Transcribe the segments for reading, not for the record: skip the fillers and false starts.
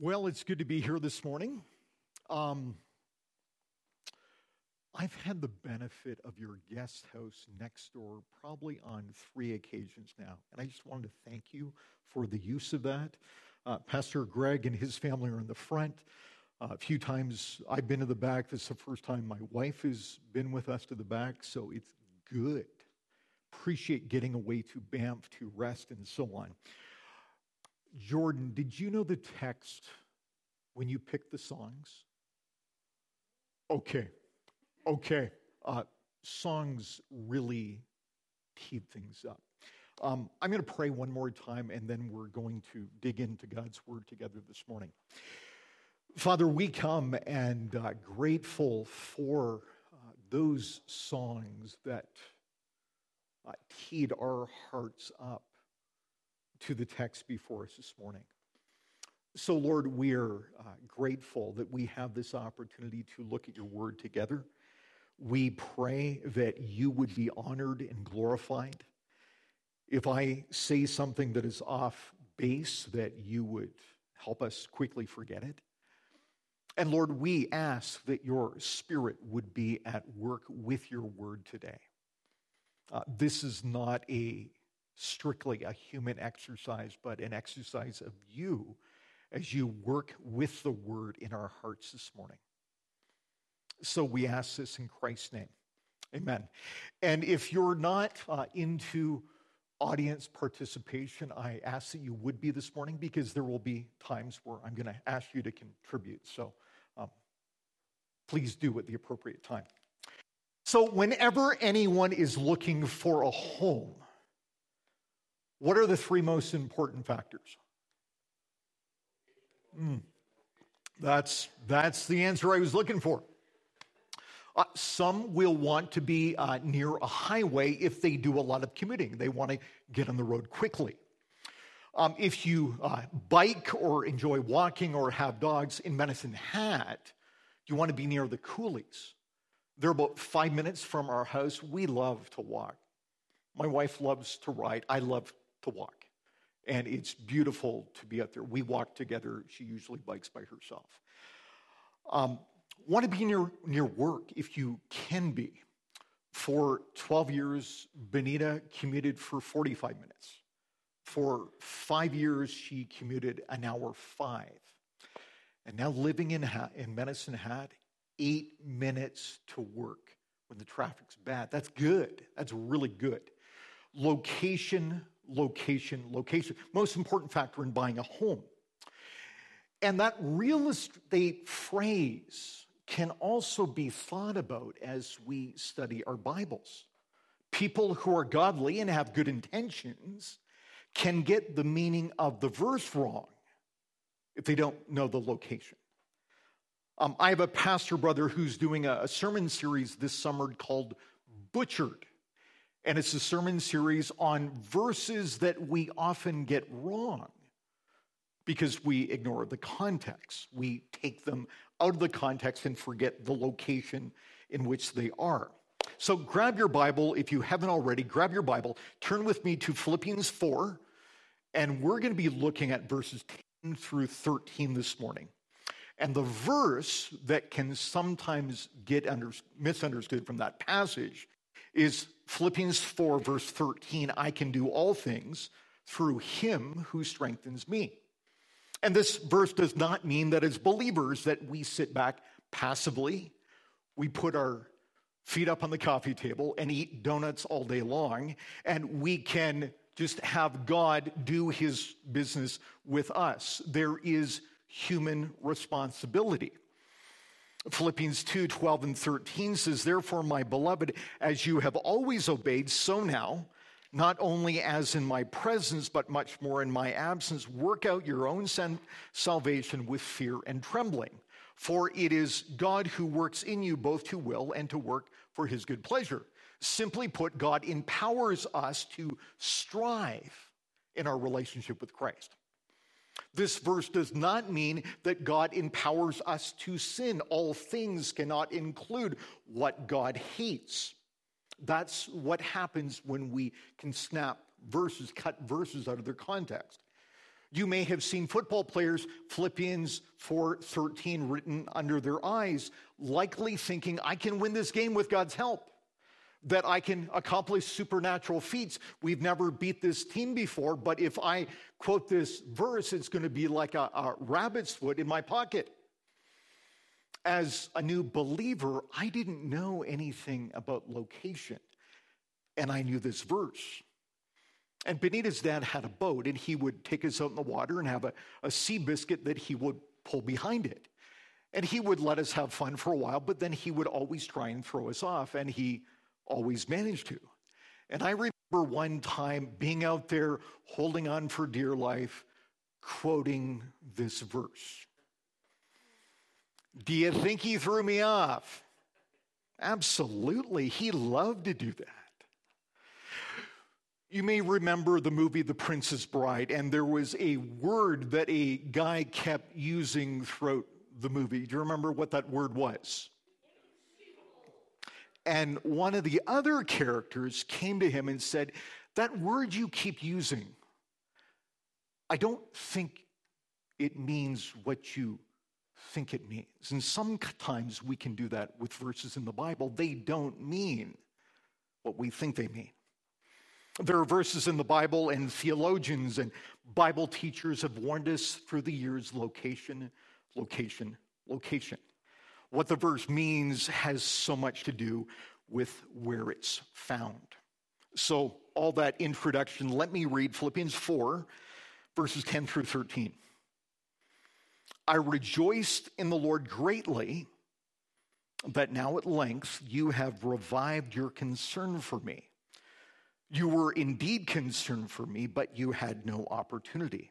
Well, it's good to be here this morning. I've had the benefit of your guest house next door probably on 3 occasions now, and I just wanted to thank you for the use of that. Pastor Greg and his family are in the front. A few times I've been to the back. This is the first time my wife has been with us to the back, so it's good. Appreciate getting away to Banff to rest and so on. Jordan, did you know the text when you picked the songs? Okay. Songs really heat things up. I'm going to pray one more time, and then we're going to dig into God's Word together this morning. Father, we come and grateful for those songs that teed our hearts up to the text before us this morning. So, Lord, we're grateful that we have this opportunity to look at your Word together. We pray that you would be honored and glorified. If I say something that is off base, that you would help us quickly forget it. And Lord, we ask that your Spirit would be at work with your Word today. This is not strictly a human exercise, but an exercise of you as you work with the Word in our hearts this morning. So we ask this in Christ's name. Amen. And if you're not into audience participation, I ask that you would be this morning, because there will be times where I'm going to ask you to contribute. So please do at the appropriate time. So whenever anyone is looking for a home, what are the 3 most important factors? That's the answer I was looking for. Some will want to be near a highway if they do a lot of commuting. They want to get on the road quickly. If you bike or enjoy walking or have dogs, in Medicine Hat, you want to be near the coolies. They're about 5 minutes from our house. We love to walk. My wife loves to ride. I love to walk. And it's beautiful to be out there. We walk together. She usually bikes by herself. Want to be near work if you can be. For 12 years, Benita commuted for 45 minutes. For 5 years, she commuted an hour 5. And now living in Medicine Hat, 8 minutes to work when the traffic's bad. That's good. That's really good. Location. Most important factor in buying a home. And that real estate phrase can also be thought about as we study our Bibles. People who are godly and have good intentions can get the meaning of the verse wrong if they don't know the location. I have a pastor brother who's doing a sermon series this summer called Butchered. And it's a sermon series on verses that we often get wrong, because we ignore the context. We take them out of the context and forget the location in which they are. So grab your Bible. If you haven't already, grab your Bible. Turn with me to Philippians 4, and we're going to be looking at verses 10 through 13 this morning. And the verse that can sometimes get misunderstood from that passage is Philippians 4, verse 13, "I can do all things through him who strengthens me." And this verse does not mean that as believers that we sit back passively, we put our feet up on the coffee table and eat donuts all day long, and we can just have God do his business with us. There is human responsibility. Philippians 2, 12 and 13 says, "Therefore, my beloved, as you have always obeyed, so now, not only as in my presence, but much more in my absence, work out your own salvation with fear and trembling. For it is God who works in you both to will and to work for his good pleasure." Simply put, God empowers us to strive in our relationship with Christ. This verse does not mean that God empowers us to sin. All things cannot include what God hates. That's what happens when we can cut verses out of their context. You may have seen football players, Philippians 4:13 written under their eyes, likely thinking, I can win this game with God's help, that I can accomplish supernatural feats. We've never beat this team before, but if I quote this verse, it's going to be like a rabbit's foot in my pocket. As a new believer, I didn't know anything about location, and I knew this verse. And Benita's dad had a boat, and he would take us out in the water and have a sea biscuit that he would pull behind it. And he would let us have fun for a while, but then he would always try and throw us off, and he always managed to. And I remember one time being out there holding on for dear life, quoting this verse. Do you think he threw me off? Absolutely. He loved to do that. You may remember the movie The Princess Bride, and there was a word that a guy kept using throughout the movie. Do you remember what that word was? And one of the other characters came to him and said, that word you keep using, I don't think it means what you think it means. And sometimes we can do that with verses in the Bible. They don't mean what we think they mean. There are verses in the Bible, and theologians and Bible teachers have warned us through the years, location, location, location. What the verse means has so much to do with where it's found. So all that introduction, let me read Philippians 4, verses 10 through 13. I rejoiced in the Lord greatly that now at length you have revived your concern for me. You were indeed concerned for me, but you had no opportunity.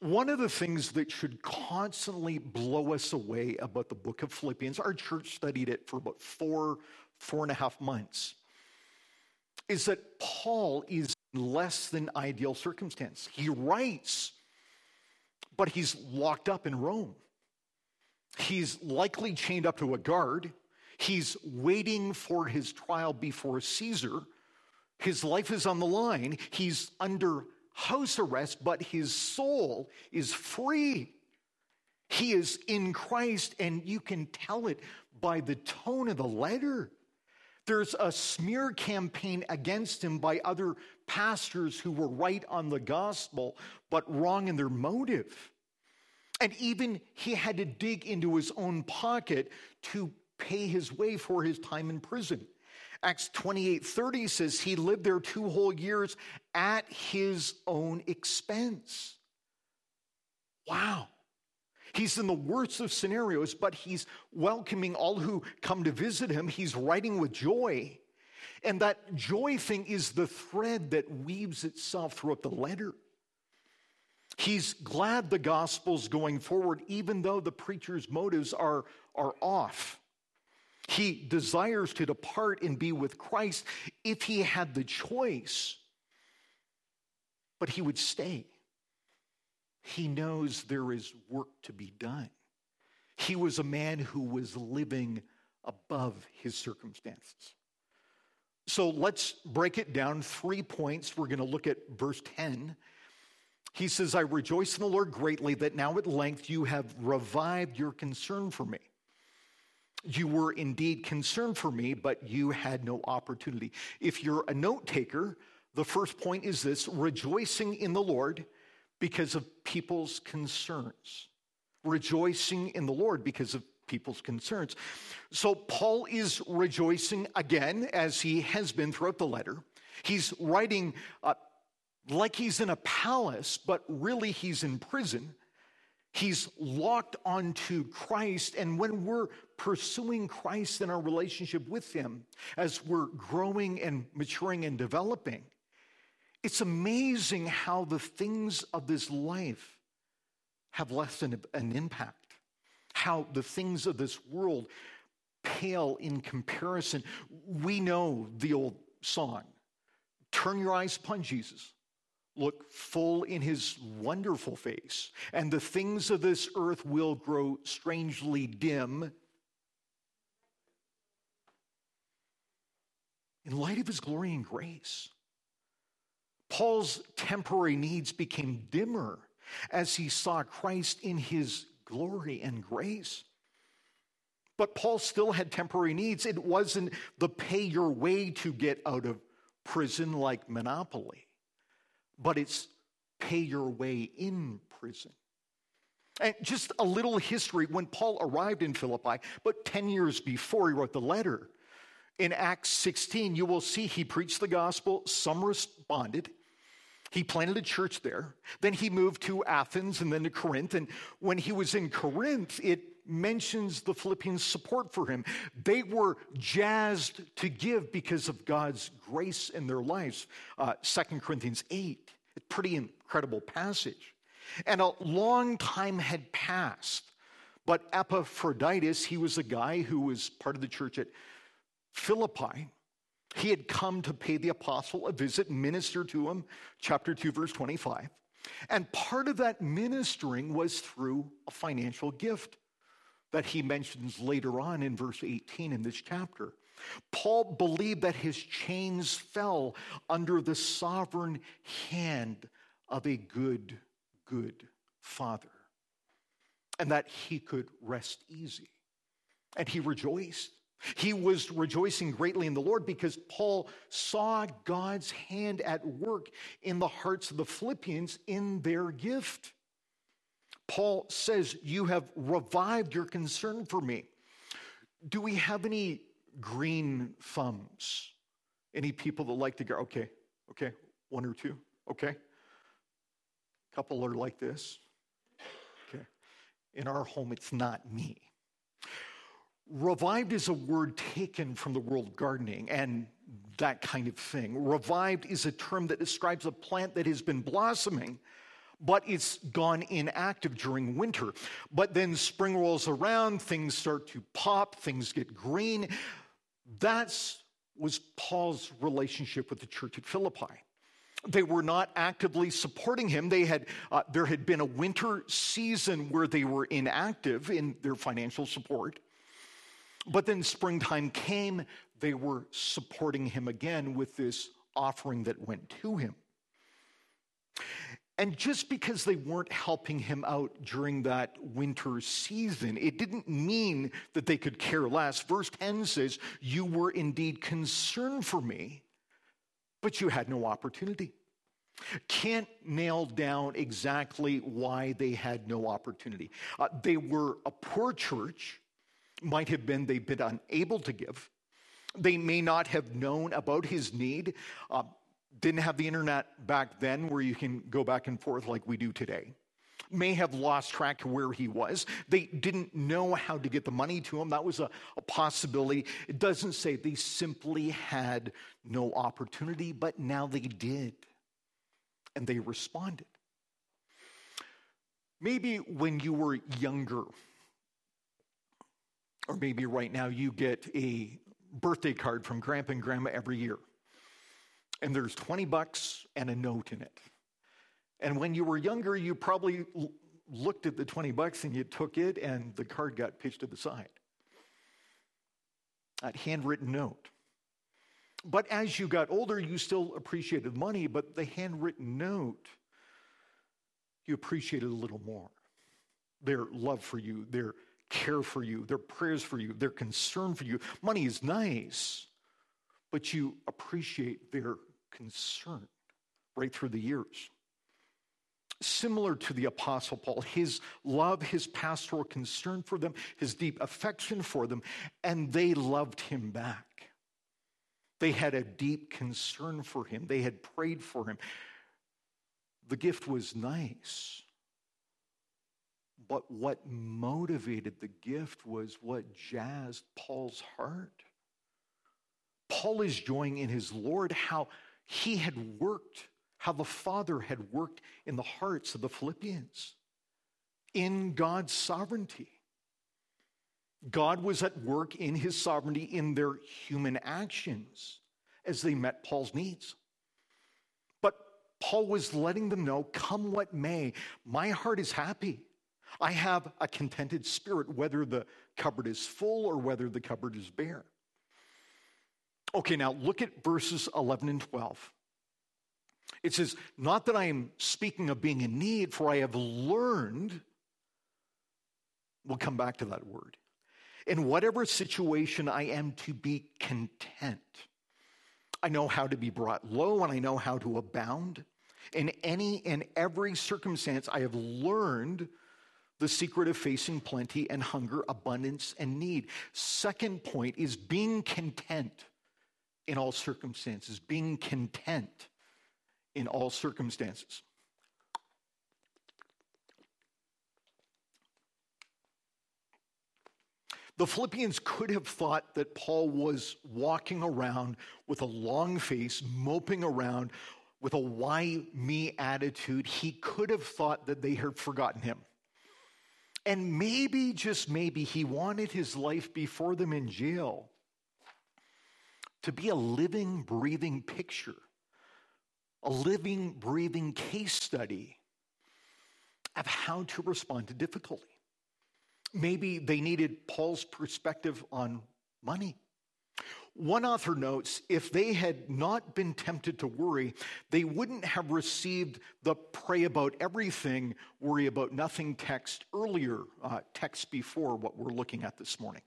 One of the things that should constantly blow us away about the book of Philippians, our church studied it for about four and a half months, is that Paul is in less than ideal circumstance. He writes, but he's locked up in Rome. He's likely chained up to a guard. He's waiting for his trial before Caesar. His life is on the line. He's under house arrest, but his soul is free. He is in Christ, and you can tell it by the tone of the letter. There's a smear campaign against him by other pastors who were right on the gospel, but wrong in their motive. And even he had to dig into his own pocket to pay his way for his time in prison. Acts 28:30 says he lived there 2 whole years at his own expense. Wow. He's in the worst of scenarios, but he's welcoming all who come to visit him. He's writing with joy. And that joy thing is the thread that weaves itself throughout the letter. He's glad the gospel's going forward, even though the preacher's motives are off. He desires to depart and be with Christ if he had the choice, but he would stay. He knows there is work to be done. He was a man who was living above his circumstances. So let's break it down. 3 points. We're going to look at verse 10. He says, I rejoice in the Lord greatly that now at length you have revived your concern for me. You were indeed concerned for me, but you had no opportunity. If you're a note taker, the first point is this: rejoicing in the Lord because of people's concerns. Rejoicing in the Lord because of people's concerns. So Paul is rejoicing again, as he has been throughout the letter. He's writing like he's in a palace, but really he's in prison. He's locked onto Christ, and when we're pursuing Christ in our relationship with him, as we're growing and maturing and developing, it's amazing how the things of this life have less an impact, how the things of this world pale in comparison. We know the old song, turn your eyes upon Jesus. Look full in his wonderful face, and the things of this earth will grow strangely dim in light of his glory and grace. Paul's temporary needs became dimmer as he saw Christ in his glory and grace. But Paul still had temporary needs. It wasn't the pay your way to get out of prison like Monopoly. But it's pay your way in prison. And just a little history, when Paul arrived in Philippi, but 10 years before he wrote the letter, in Acts 16, you will see he preached the gospel, some responded, he planted a church there, then he moved to Athens and then to Corinth, and when he was in Corinth, it mentions the Philippians' support for him. They were jazzed to give because of God's grace in their lives. 2 Corinthians 8, a pretty incredible passage. And a long time had passed, but Epaphroditus, he was a guy who was part of the church at Philippi. He had come to pay the apostle a visit, minister to him, chapter 2, verse 25. And part of that ministering was through a financial gift that he mentions later on in verse 18 in this chapter. Paul believed that his chains fell under the sovereign hand of a good, good Father, and that he could rest easy. And he rejoiced. He was rejoicing greatly in the Lord because Paul saw God's hand at work in the hearts of the Philippians in their gift. Paul says, you have revived your concern for me. Do we have any green thumbs? Any people that like to go, okay, one or two, okay. A couple are like this, okay. In our home, it's not me. Revived is a word taken from the world gardening and that kind of thing. Revived is a term that describes a plant that has been blossoming, but it's gone inactive during winter. But then spring rolls around, things start to pop, things get green. That was Paul's relationship with the church at Philippi. They were not actively supporting him. They had there had been a winter season where they were inactive in their financial support. But then springtime came, they were supporting him again with this offering that went to him. And just because they weren't helping him out during that winter season, it didn't mean that they could care less. Verse 10 says, you were indeed concerned for me, but you had no opportunity. Can't nail down exactly why they had no opportunity. They were a poor church. Might have been they've been unable to give. They may not have known about his need. Didn't have the internet back then where you can go back and forth like we do today. May have lost track of where he was. They didn't know how to get the money to him. That was a possibility. It doesn't say they simply had no opportunity, but now they did. And they responded. Maybe when you were younger, or maybe right now you get a birthday card from Grandpa and Grandma every year. And there's $20 and a note in it. And when you were younger, you probably looked at the $20 and you took it and the card got pitched to the side. That handwritten note. But as you got older, you still appreciated money, but the handwritten note, you appreciated a little more. Their love for you, their care for you, their prayers for you, their concern for you. Money is nice, but you appreciate their concern right through the years. Similar to the Apostle Paul, his love, his pastoral concern for them, his deep affection for them, and they loved him back. They had a deep concern for him. They had prayed for him. The gift was nice, but what motivated the gift was what jazzed Paul's heart. Paul is joying in his Lord how he had worked, how the Father had worked in the hearts of the Philippians in God's sovereignty. God was at work in his sovereignty in their human actions as they met Paul's needs. But Paul was letting them know, come what may, my heart is happy. I have a contented spirit, whether the cupboard is full or whether the cupboard is bare. Okay, now look at verses 11 and 12. It says, not that I am speaking of being in need, for I have learned. We'll come back to that word. In whatever situation I am to be content. I know how to be brought low, and I know how to abound. In any and every circumstance, I have learned the secret of facing plenty and hunger, abundance and need. Second point is being content in all circumstances. Being content in all circumstances. The Philippians could have thought that Paul was walking around with a long face, moping around with a why me attitude. He could have thought that they had forgotten him. And maybe, just maybe, he wanted his life before them in jail to be a living, breathing picture, a living, breathing case study of how to respond to difficulty. Maybe they needed Paul's perspective on money. One author notes, if they had not been tempted to worry, they wouldn't have received the pray about everything, worry about nothing text earlier, text before what we're looking at this morning.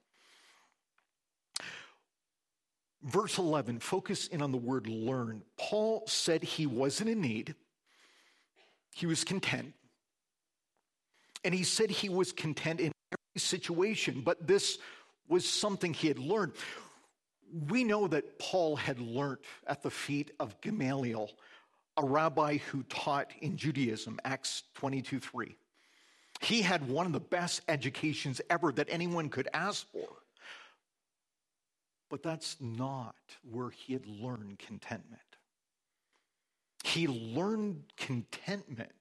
Verse 11, focus in on the word learn. Paul said he wasn't in need. He was content. And he said he was content in every situation, but this was something he had learned. We know that Paul had learnt at the feet of Gamaliel, a rabbi who taught in Judaism, Acts 22:3. He had one of the best educations ever that anyone could ask for. But that's not where he had learned contentment. He learned contentment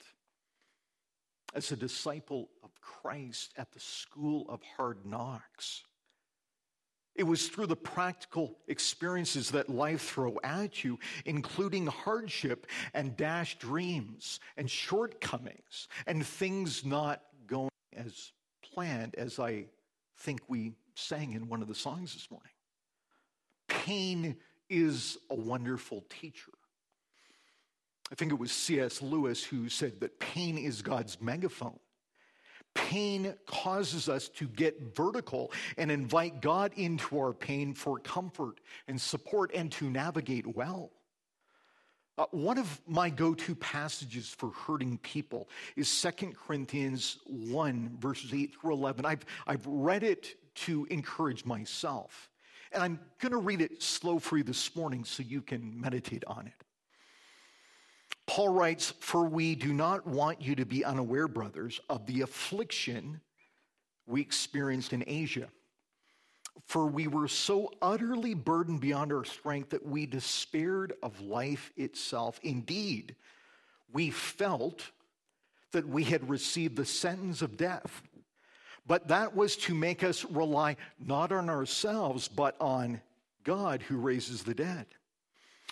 as a disciple of Christ at the school of hard knocks. It was through the practical experiences that life throws at you, including hardship and dashed dreams and shortcomings and things not going as planned, as I think we sang in one of the songs this morning. Pain is a wonderful teacher. I think it was C.S. Lewis who said that pain is God's megaphone. Pain causes us to get vertical and invite God into our pain for comfort and support and to navigate well. One of my go-to passages for hurting people is 2 Corinthians 1, verses 8 through 11. I've read it to encourage myself, and I'm going to read it slow for you this morning so you can meditate on it. Paul writes, for we do not want you to be unaware, brothers, of the affliction we experienced in Asia. For we were so utterly burdened beyond our strength that we despaired of life itself. Indeed, we felt that we had received the sentence of death. But that was to make us rely not on ourselves, but on God who raises the dead.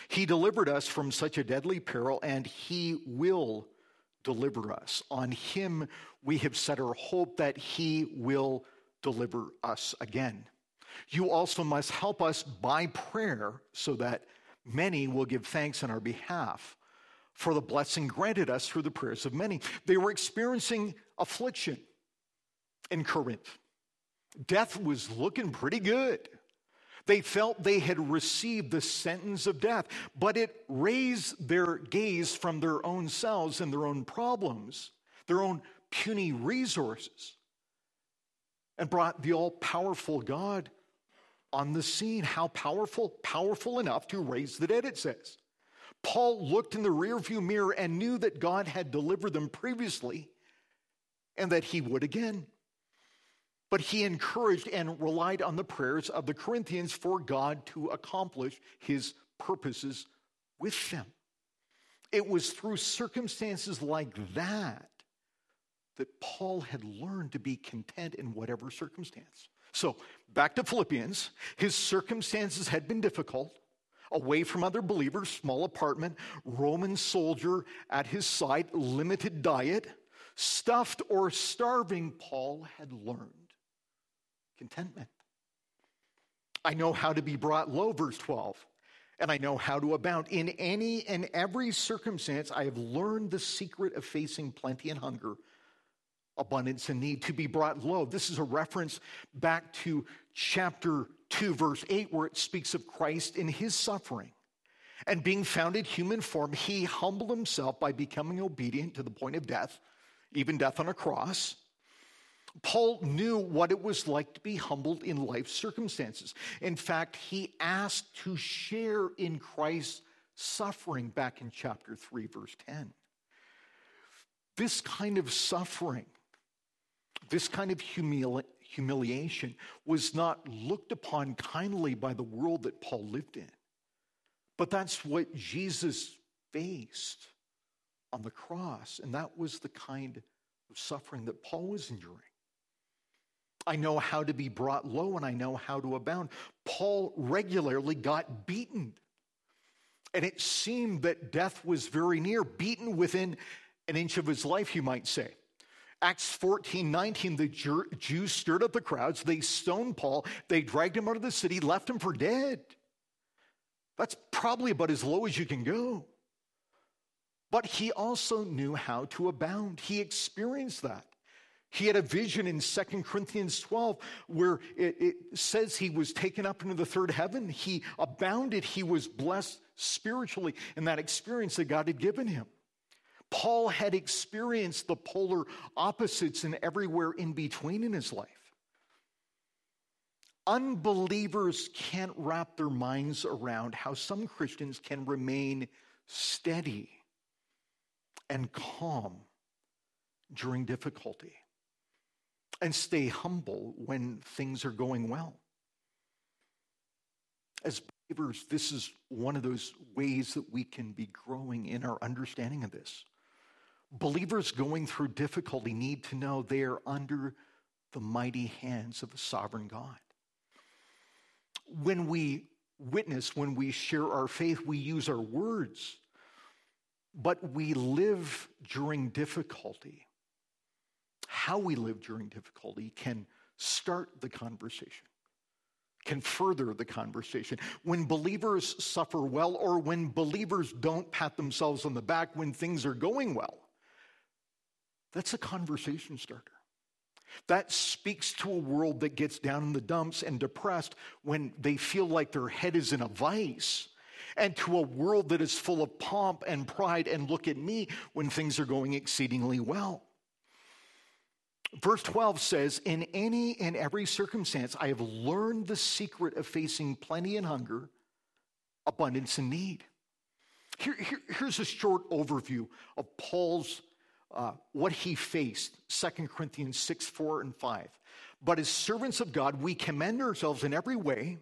He delivered us from such a deadly peril, and he will deliver us. On him we have set our hope that he will deliver us again. You also must help us by prayer so that many will give thanks on our behalf for the blessing granted us through the prayers of many. They were experiencing affliction in Corinth. Death was looking pretty good. They felt they had received the sentence of death, but it raised their gaze from their own selves and their own problems, their own puny resources, and brought the all-powerful God on the scene. How powerful? Powerful enough to raise the dead, it says. Paul looked in the rearview mirror and knew that God had delivered them previously and that he would again. But he encouraged and relied on the prayers of the Corinthians for God to accomplish his purposes with them. It was through circumstances like that that Paul had learned to be content in whatever circumstance. So back to Philippians. His circumstances had been difficult. Away from other believers, small apartment, Roman soldier at his side, limited diet, stuffed or starving, Paul had learned contentment. I know how to be brought low, verse 12, and I know how to abound. In any and every circumstance, I have learned the secret of facing plenty and hunger, abundance and need, to be brought low. This is a reference back to chapter 2, verse 8, where it speaks of Christ in his suffering. And being found in human form, he humbled himself by becoming obedient to the point of death, even death on a cross. Paul knew what it was like to be humbled in life circumstances. In fact, he asked to share in Christ's suffering back in chapter 3, verse 10. This kind of suffering, this kind of humiliation was not looked upon kindly by the world that Paul lived in. But that's what Jesus faced on the cross, and that was the kind of suffering that Paul was enduring. I know how to be brought low, and I know how to abound. Paul regularly got beaten, and it seemed that death was very near, beaten within an inch of his life, you might say. Acts 14:19, the Jews stirred up the crowds. They stoned Paul. They dragged him out of the city, left him for dead. That's probably about as low as you can go. But he also knew how to abound. He experienced that. He had a vision in 2 Corinthians 12 where it says he was taken up into the third heaven. He abounded. He was blessed spiritually in that experience that God had given him. Paul had experienced the polar opposites and everywhere in between in his life. Unbelievers can't wrap their minds around how some Christians can remain steady and calm during difficulty, and stay humble when things are going well. As believers, this is one of those ways that we can be growing in our understanding of this. Believers going through difficulty need to know they are under the mighty hands of the sovereign God. When we witness, when we share our faith, we use our words, but we live during difficulty. How we live during difficulty can start the conversation, can further the conversation. When believers suffer well, or when believers don't pat themselves on the back when things are going well, that's a conversation starter. That speaks to a world that gets down in the dumps and depressed when they feel like their head is in a vice, and to a world that is full of pomp and pride and look at me when things are going exceedingly well. Verse 12 says, in any and every circumstance, I have learned the secret of facing plenty and hunger, abundance and need. Here's a short overview of Paul's, what he faced, 2 Corinthians 6, 4, and 5. But as servants of God, we commend ourselves in every way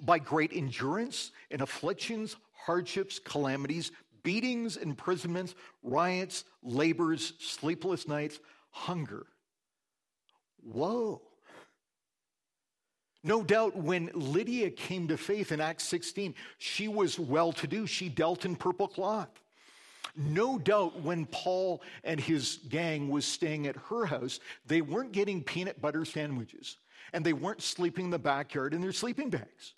by great endurance in afflictions, hardships, calamities, beatings, imprisonments, riots, labors, sleepless nights, hunger. Whoa. No doubt when Lydia came to faith in Acts 16, she was well-to-do. She dealt in purple cloth. No doubt when Paul and his gang was staying at her house, they weren't getting peanut butter sandwiches, and they weren't sleeping in the backyard in their sleeping bags.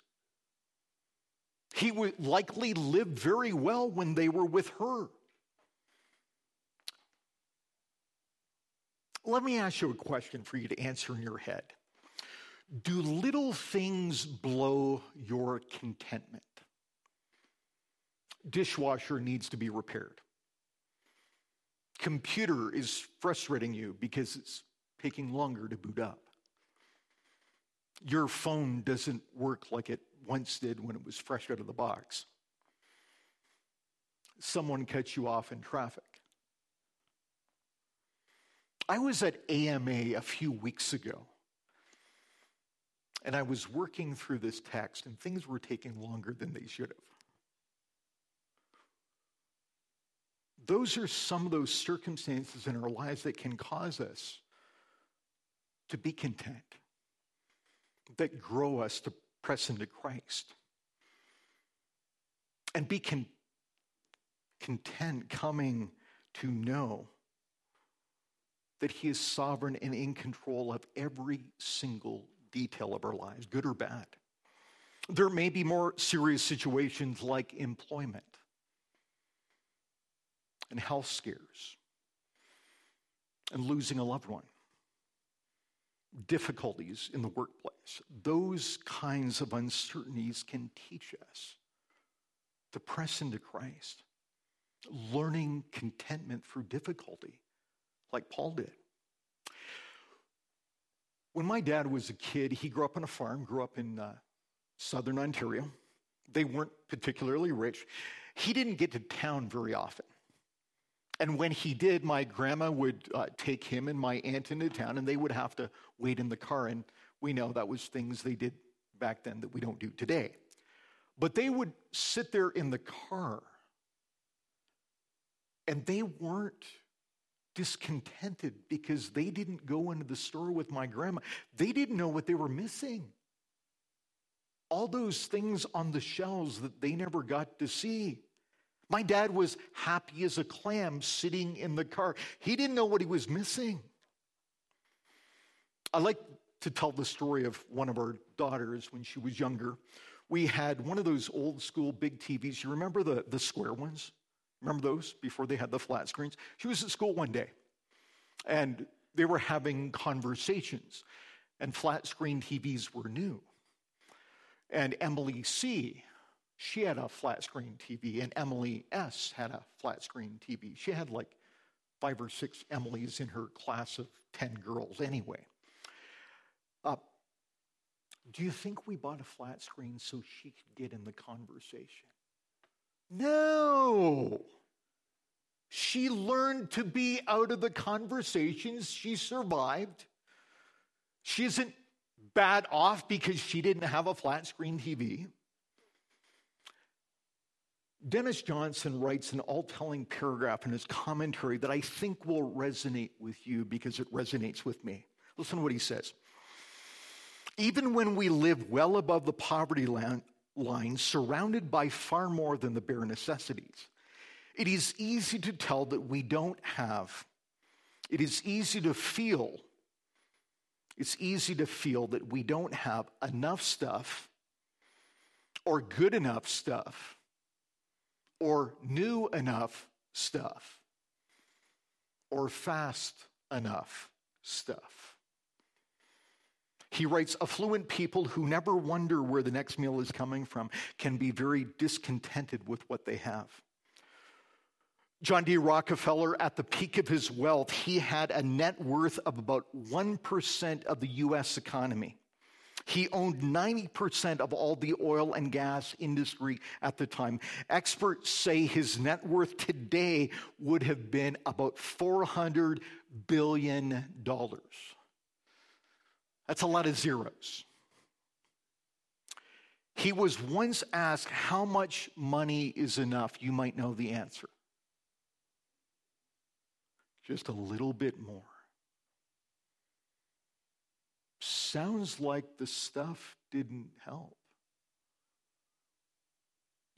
He would likely live very well when they were with her. Let me ask you a question for you to answer in your head. Do little things blow your contentment? Dishwasher needs to be repaired. Computer is frustrating you because it's taking longer to boot up. Your phone doesn't work like it once did when it was fresh out of the box. Someone cuts you off in traffic. I was at AMA a few weeks ago, and I was working through this text, and things were taking longer than they should have. Those are some of those circumstances in our lives that can cause us to be content, that grow us to press into Christ. And be content coming to know that he is sovereign and in control of every single detail of our lives, good or bad. There may be more serious situations like employment and health scares and losing a loved one, difficulties in the workplace. Those kinds of uncertainties can teach us to press into Christ, learning contentment through difficulty, like Paul did. When my dad was a kid, he grew up on a farm, grew up in southern Ontario. They weren't particularly rich. He didn't get to town very often. And when he did, my grandma would take him and my aunt into town, and they would have to wait in the car. And we know that was things they did back then that we don't do today. But they would sit there in the car, and they weren't discontented because they didn't go into the store with my grandma. They didn't know what they were missing. All those things on the shelves that they never got to see. My dad was happy as a clam sitting in the car. He didn't know what he was missing. I like to tell the story of one of our daughters when she was younger. We had one of those old school big TVs. You remember the square ones? Remember those before they had the flat screens? She was at school one day, and they were having conversations, and flat screen TVs were new. And Emily C., she had a flat screen TV, and Emily S. had a flat screen TV. She had like 5 or 6 Emilys in her class of 10 girls anyway. Do you think we bought a flat screen so she could get in the conversation? No. She learned to be out of the conversations. She survived. She isn't bad off because she didn't have a flat screen TV. Dennis Johnson writes an all-telling paragraph in his commentary that I think will resonate with you because it resonates with me. Listen to what he says. Even when we live well above the poverty line, surrounded by far more than the bare necessities, it is easy to tell that we don't have. It is easy to feel. It's easy to feel that we don't have enough stuff or good enough stuff or new enough stuff or fast enough stuff. He writes, affluent people who never wonder where the next meal is coming from can be very discontented with what they have. John D. Rockefeller, at the peak of his wealth, he had a net worth of about 1% of the U.S. economy. He owned 90% of all the oil and gas industry at the time. Experts say his net worth today would have been about $400 billion. That's a lot of zeros. He was once asked, how much money is enough? You might know the answer. Just a little bit more. Sounds like the stuff didn't help.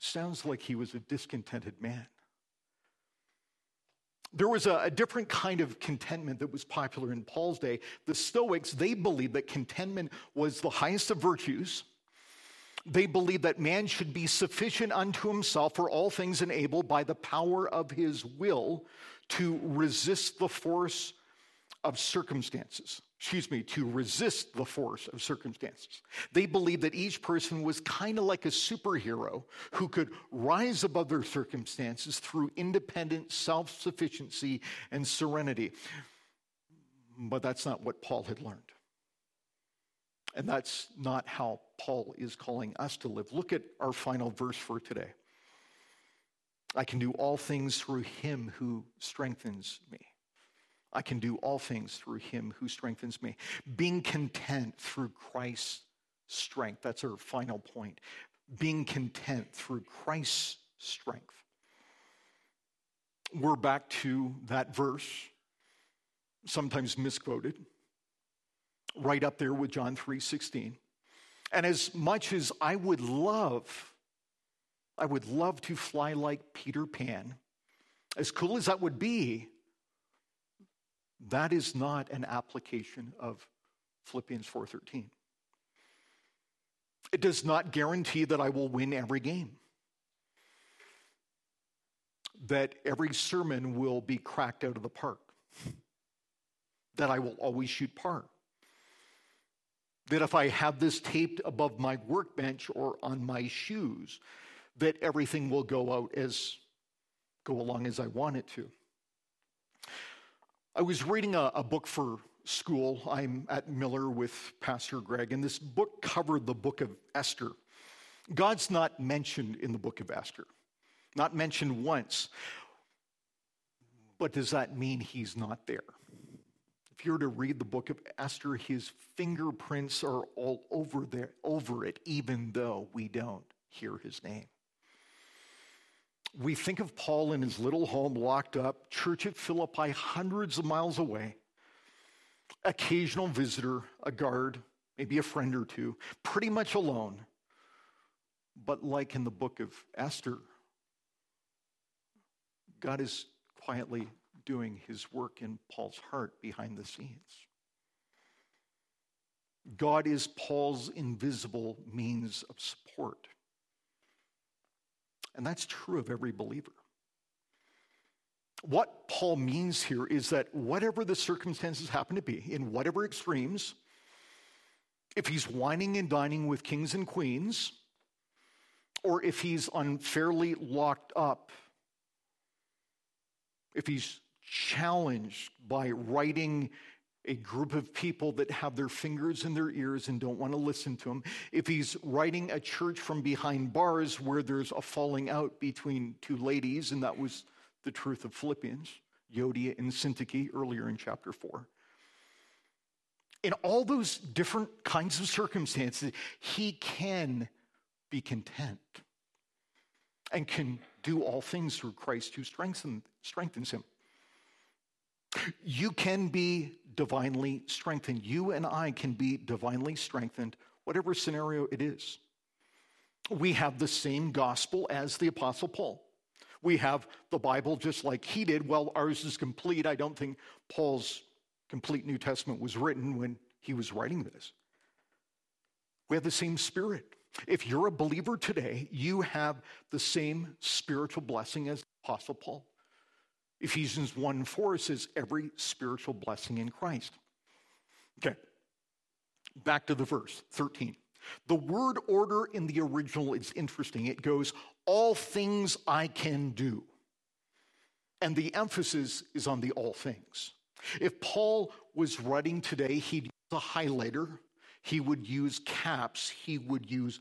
Sounds like he was a discontented man. There was a different kind of contentment that was popular in Paul's day. The Stoics, they believed that contentment was the highest of virtues. They believed that man should be sufficient unto himself for all things and able by the power of his will to resist the force of circumstances. To resist the force of circumstances. They believed that each person was kind of like a superhero who could rise above their circumstances through independent self-sufficiency and serenity. But that's not what Paul had learned. And that's not how Paul is calling us to live. Look at our final verse for today. I can do all things through him who strengthens me. I can do all things through him who strengthens me. Being content through Christ's strength. That's our final point. Being content through Christ's strength. We're back to that verse, sometimes misquoted, right up there with John 3:16. And as much as I would love to fly like Peter Pan, as cool as that would be, that is not an application of Philippians 4:13. It does not guarantee that I will win every game, that every sermon will be cracked out of the park, that I will always shoot par, that if I have this taped above my workbench or on my shoes, that everything will go along as I want it to. I was reading a book for school. I'm at Miller with Pastor Greg, and this book covered the book of Esther. God's not mentioned in the book of Esther, not mentioned once. But does that mean he's not there? If you're to read the book of Esther, his fingerprints are all over it, even though we don't hear his name. We think of Paul in his little home, locked up, church at Philippi, hundreds of miles away, occasional visitor, a guard, maybe a friend or two, pretty much alone. But like in the book of Esther, God is quietly doing his work in Paul's heart behind the scenes. God is Paul's invisible means of support. And that's true of every believer. What Paul means here is that whatever the circumstances happen to be, in whatever extremes, if he's whining and dining with kings and queens, or if he's unfairly locked up, if he's challenged by writing a group of people that have their fingers in their ears and don't want to listen to him, if he's writing a church from behind bars where there's a falling out between two ladies, and that was the truth of Philippians, Yodia and Syntyche earlier in chapter 4. In all those different kinds of circumstances, he can be content and can do all things through Christ who strengthens him. You can be divinely strengthened. You and I can be divinely strengthened, whatever scenario it is. We have the same gospel as the Apostle Paul. We have the Bible just like he did. Well, ours is complete. I don't think Paul's complete New Testament was written when he was writing this. We have the same Spirit. If you're a believer today, you have the same spiritual blessing as the Apostle Paul. Ephesians 1:4 says every spiritual blessing in Christ. Okay, back to the verse, 13. The word order in the original is interesting. It goes, all things I can do. And the emphasis is on the all things. If Paul was writing today, he'd use a highlighter. He would use caps. He would use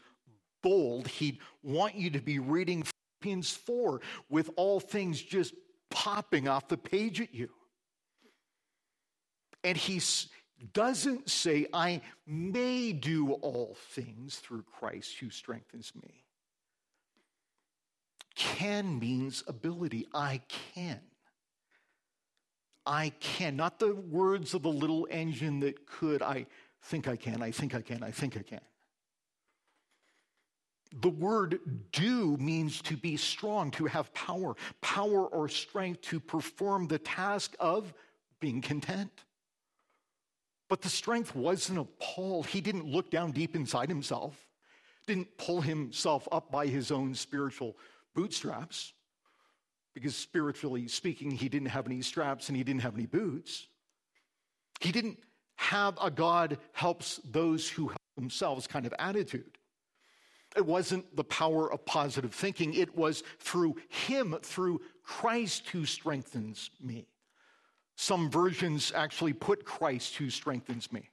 bold. He'd want you to be reading Philippians 4 with all things just popping off the page at you. And he doesn't say, I may do all things through Christ who strengthens me. Can means ability. I can. I can. Not the words of the little engine that could. I think I can. I think I can. I think I can. The word do means to be strong, to have power or strength to perform the task of being content. But the strength wasn't of Paul. He didn't look down deep inside himself, didn't pull himself up by his own spiritual bootstraps, because spiritually speaking, he didn't have any straps and he didn't have any boots. He didn't have a God helps those who help themselves kind of attitude. It wasn't the power of positive thinking. It was through him, through Christ who strengthens me. Some versions actually put Christ who strengthens me.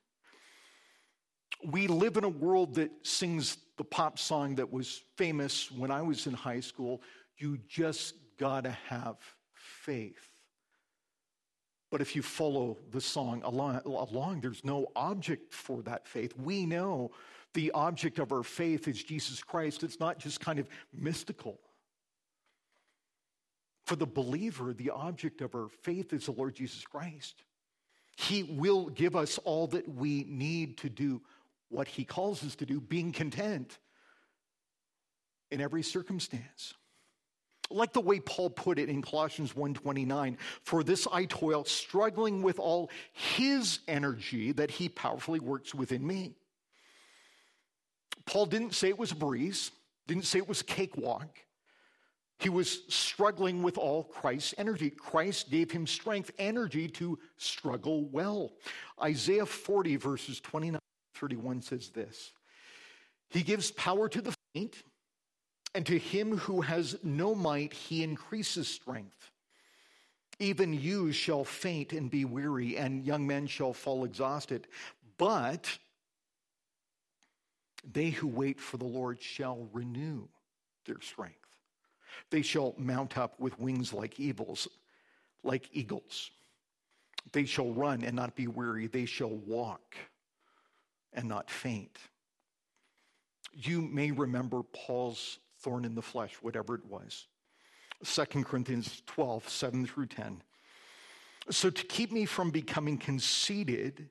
We live in a world that sings the pop song that was famous when I was in high school, you just gotta have faith. But if you follow the song along, there's no object for that faith. We know the object of our faith is Jesus Christ. It's not just kind of mystical. For the believer, the object of our faith is the Lord Jesus Christ. He will give us all that we need to do what he calls us to do, being content in every circumstance. Like the way Paul put it in Colossians 1:29, for this I toil, struggling with all his energy that he powerfully works within me. Paul didn't say it was a breeze, didn't say it was a cakewalk. He was struggling with all Christ's energy. Christ gave him strength, energy to struggle well. Isaiah 40 verses 29 and 31 says this. He gives power to the faint, and to him who has no might, he increases strength. Even you shall faint and be weary, and young men shall fall exhausted. But they who wait for the Lord shall renew their strength. They shall mount up with wings like eagles. They shall run and not be weary. They shall walk and not faint. You may remember Paul's thorn in the flesh, whatever it was. 2 Corinthians 12, 7 through 10. So to keep me from becoming conceited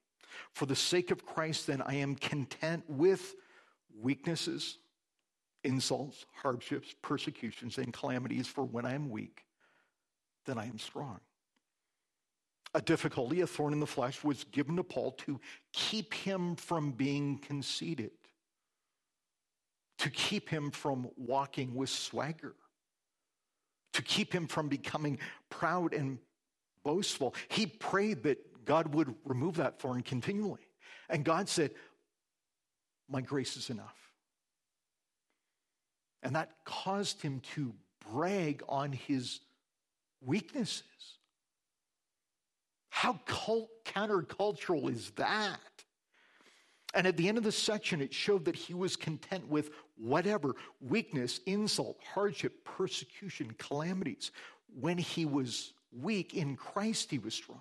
For the sake of Christ, then, I am content with weaknesses, insults, hardships, persecutions, and calamities, for when I am weak, then I am strong. A difficulty, a thorn in the flesh, was given to Paul to keep him from being conceited, to keep him from walking with swagger, to keep him from becoming proud and boastful. He prayed that God would remove that thorn continually. And God said, my grace is enough. And that caused him to brag on his weaknesses. How countercultural is that? And at the end of the section, it showed that he was content with whatever weakness, insult, hardship, persecution, calamities. When he was weak, in Christ he was strong.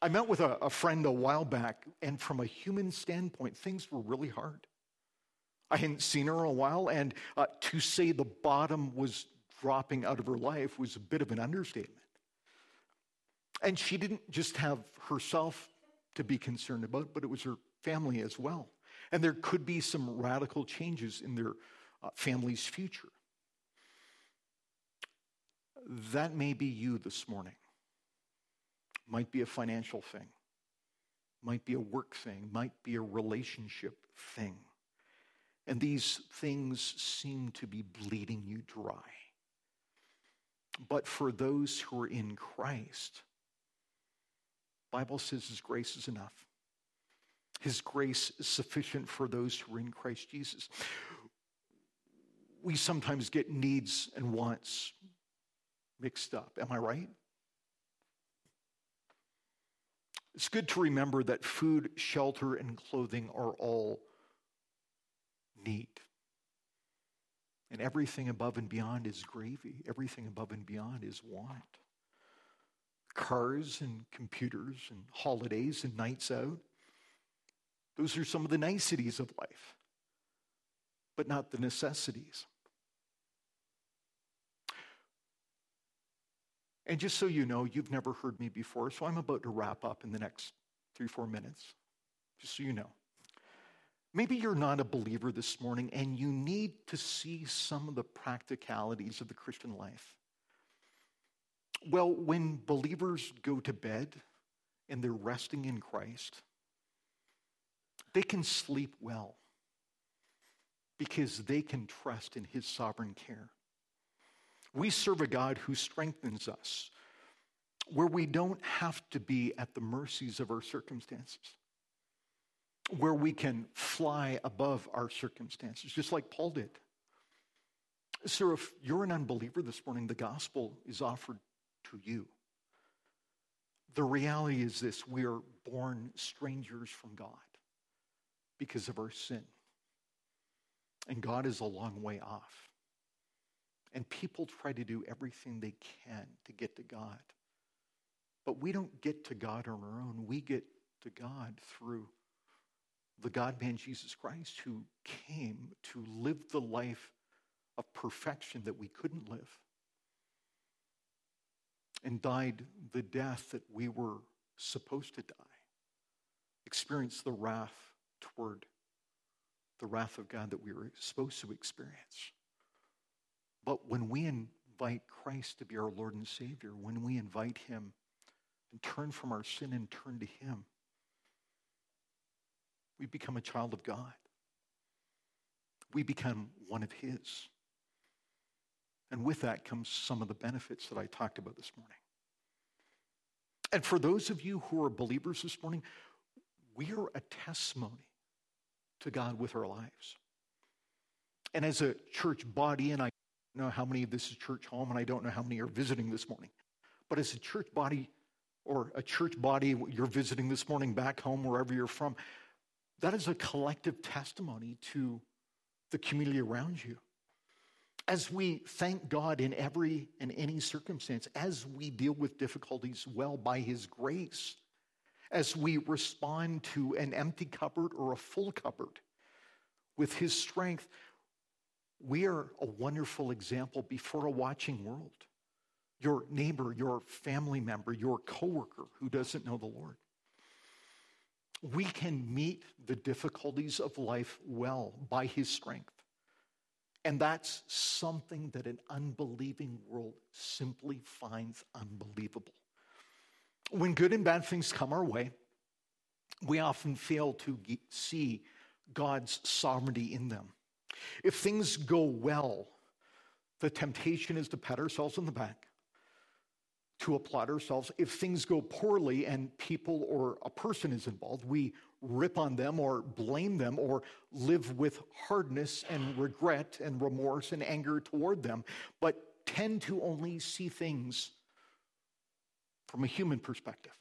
I met with a friend a while back, and from a human standpoint, things were really hard. I hadn't seen her in a while, and to say the bottom was dropping out of her life was a bit of an understatement. And she didn't just have herself to be concerned about, but it was her family as well. And there could be some radical changes in their family's future. That may be you this morning. Might be a financial thing. Might be a work thing. Might be a relationship thing. And these things seem to be bleeding you dry. But for those who are in Christ, the Bible says his grace is enough. His grace is sufficient for those who are in Christ Jesus. We sometimes get needs and wants mixed up. Am I right? It's good to remember that food, shelter, and clothing are all need. And everything above and beyond is gravy. Everything above and beyond is want. Cars and computers and holidays and nights out. Those are some of the niceties of life, but not the necessities. And just so you know, you've never heard me before, so I'm about to wrap up in the next 3-4 minutes, just so you know. Maybe you're not a believer this morning and you need to see some of the practicalities of the Christian life. Well, when believers go to bed and they're resting in Christ, they can sleep well because they can trust in his sovereign care. We serve a God who strengthens us where we don't have to be at the mercies of our circumstances, where we can fly above our circumstances, just like Paul did. So if you're an unbeliever this morning, the gospel is offered to you. The reality is this: we are born strangers from God because of our sin. And God is a long way off. And people try to do everything they can to get to God. But we don't get to God on our own. We get to God through the God-man Jesus Christ, who came to live the life of perfection that we couldn't live, and died the death that we were supposed to die, experienced the wrath of God that we were supposed to experience. But when we invite Christ to be our Lord and Savior, when we invite him and turn from our sin and turn to him, we become a child of God. We become one of his. And with that comes some of the benefits that I talked about this morning. And for those of you who are believers this morning, we are a testimony to God with our lives. And as a church body, and I don't know how many of this is church home, and I don't know how many are visiting this morning, but as a church body, or a church body you're visiting this morning back home, wherever you're from, that is a collective testimony to the community around you. As we thank God in every and any circumstance, as we deal with difficulties well by his grace, as we respond to an empty cupboard or a full cupboard with his strength, we are a wonderful example before a watching world. Your neighbor, your family member, your coworker who doesn't know the Lord. We can meet the difficulties of life well by his strength. And that's something that an unbelieving world simply finds unbelievable. When good and bad things come our way, we often fail to see God's sovereignty in them. If things go well, the temptation is to pat ourselves on the back, to applaud ourselves. If things go poorly and people or a person is involved, we rip on them or blame them or live with hardness and regret and remorse and anger toward them, but tend to only see things from a human perspective.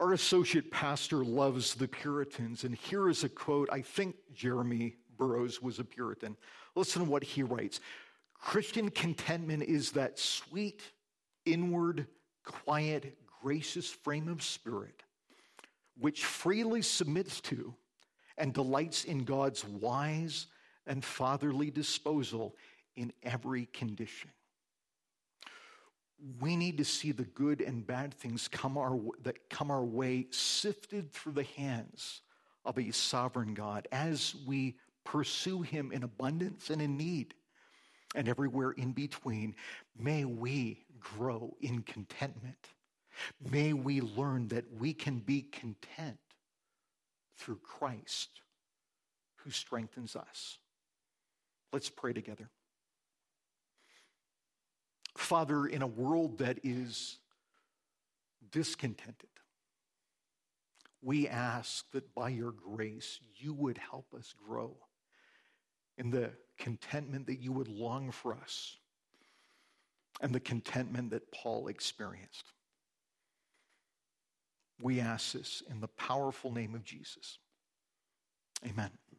Our associate pastor loves the Puritans, and here is a quote. I think Jeremy Burroughs was a Puritan. Listen to what he writes. Christian contentment is that sweet, inward, quiet, gracious frame of spirit which freely submits to and delights in God's wise and fatherly disposal in every condition. We need to see the good and bad things that come our way sifted through the hands of a sovereign God as we pursue him in abundance and in need and everywhere in between. May we grow in contentment. May we learn that we can be content through Christ who strengthens us. Let's pray together. Father, in a world that is discontented, we ask that by your grace, you would help us grow in the contentment that you would long for us and the contentment that Paul experienced. We ask this in the powerful name of Jesus. Amen.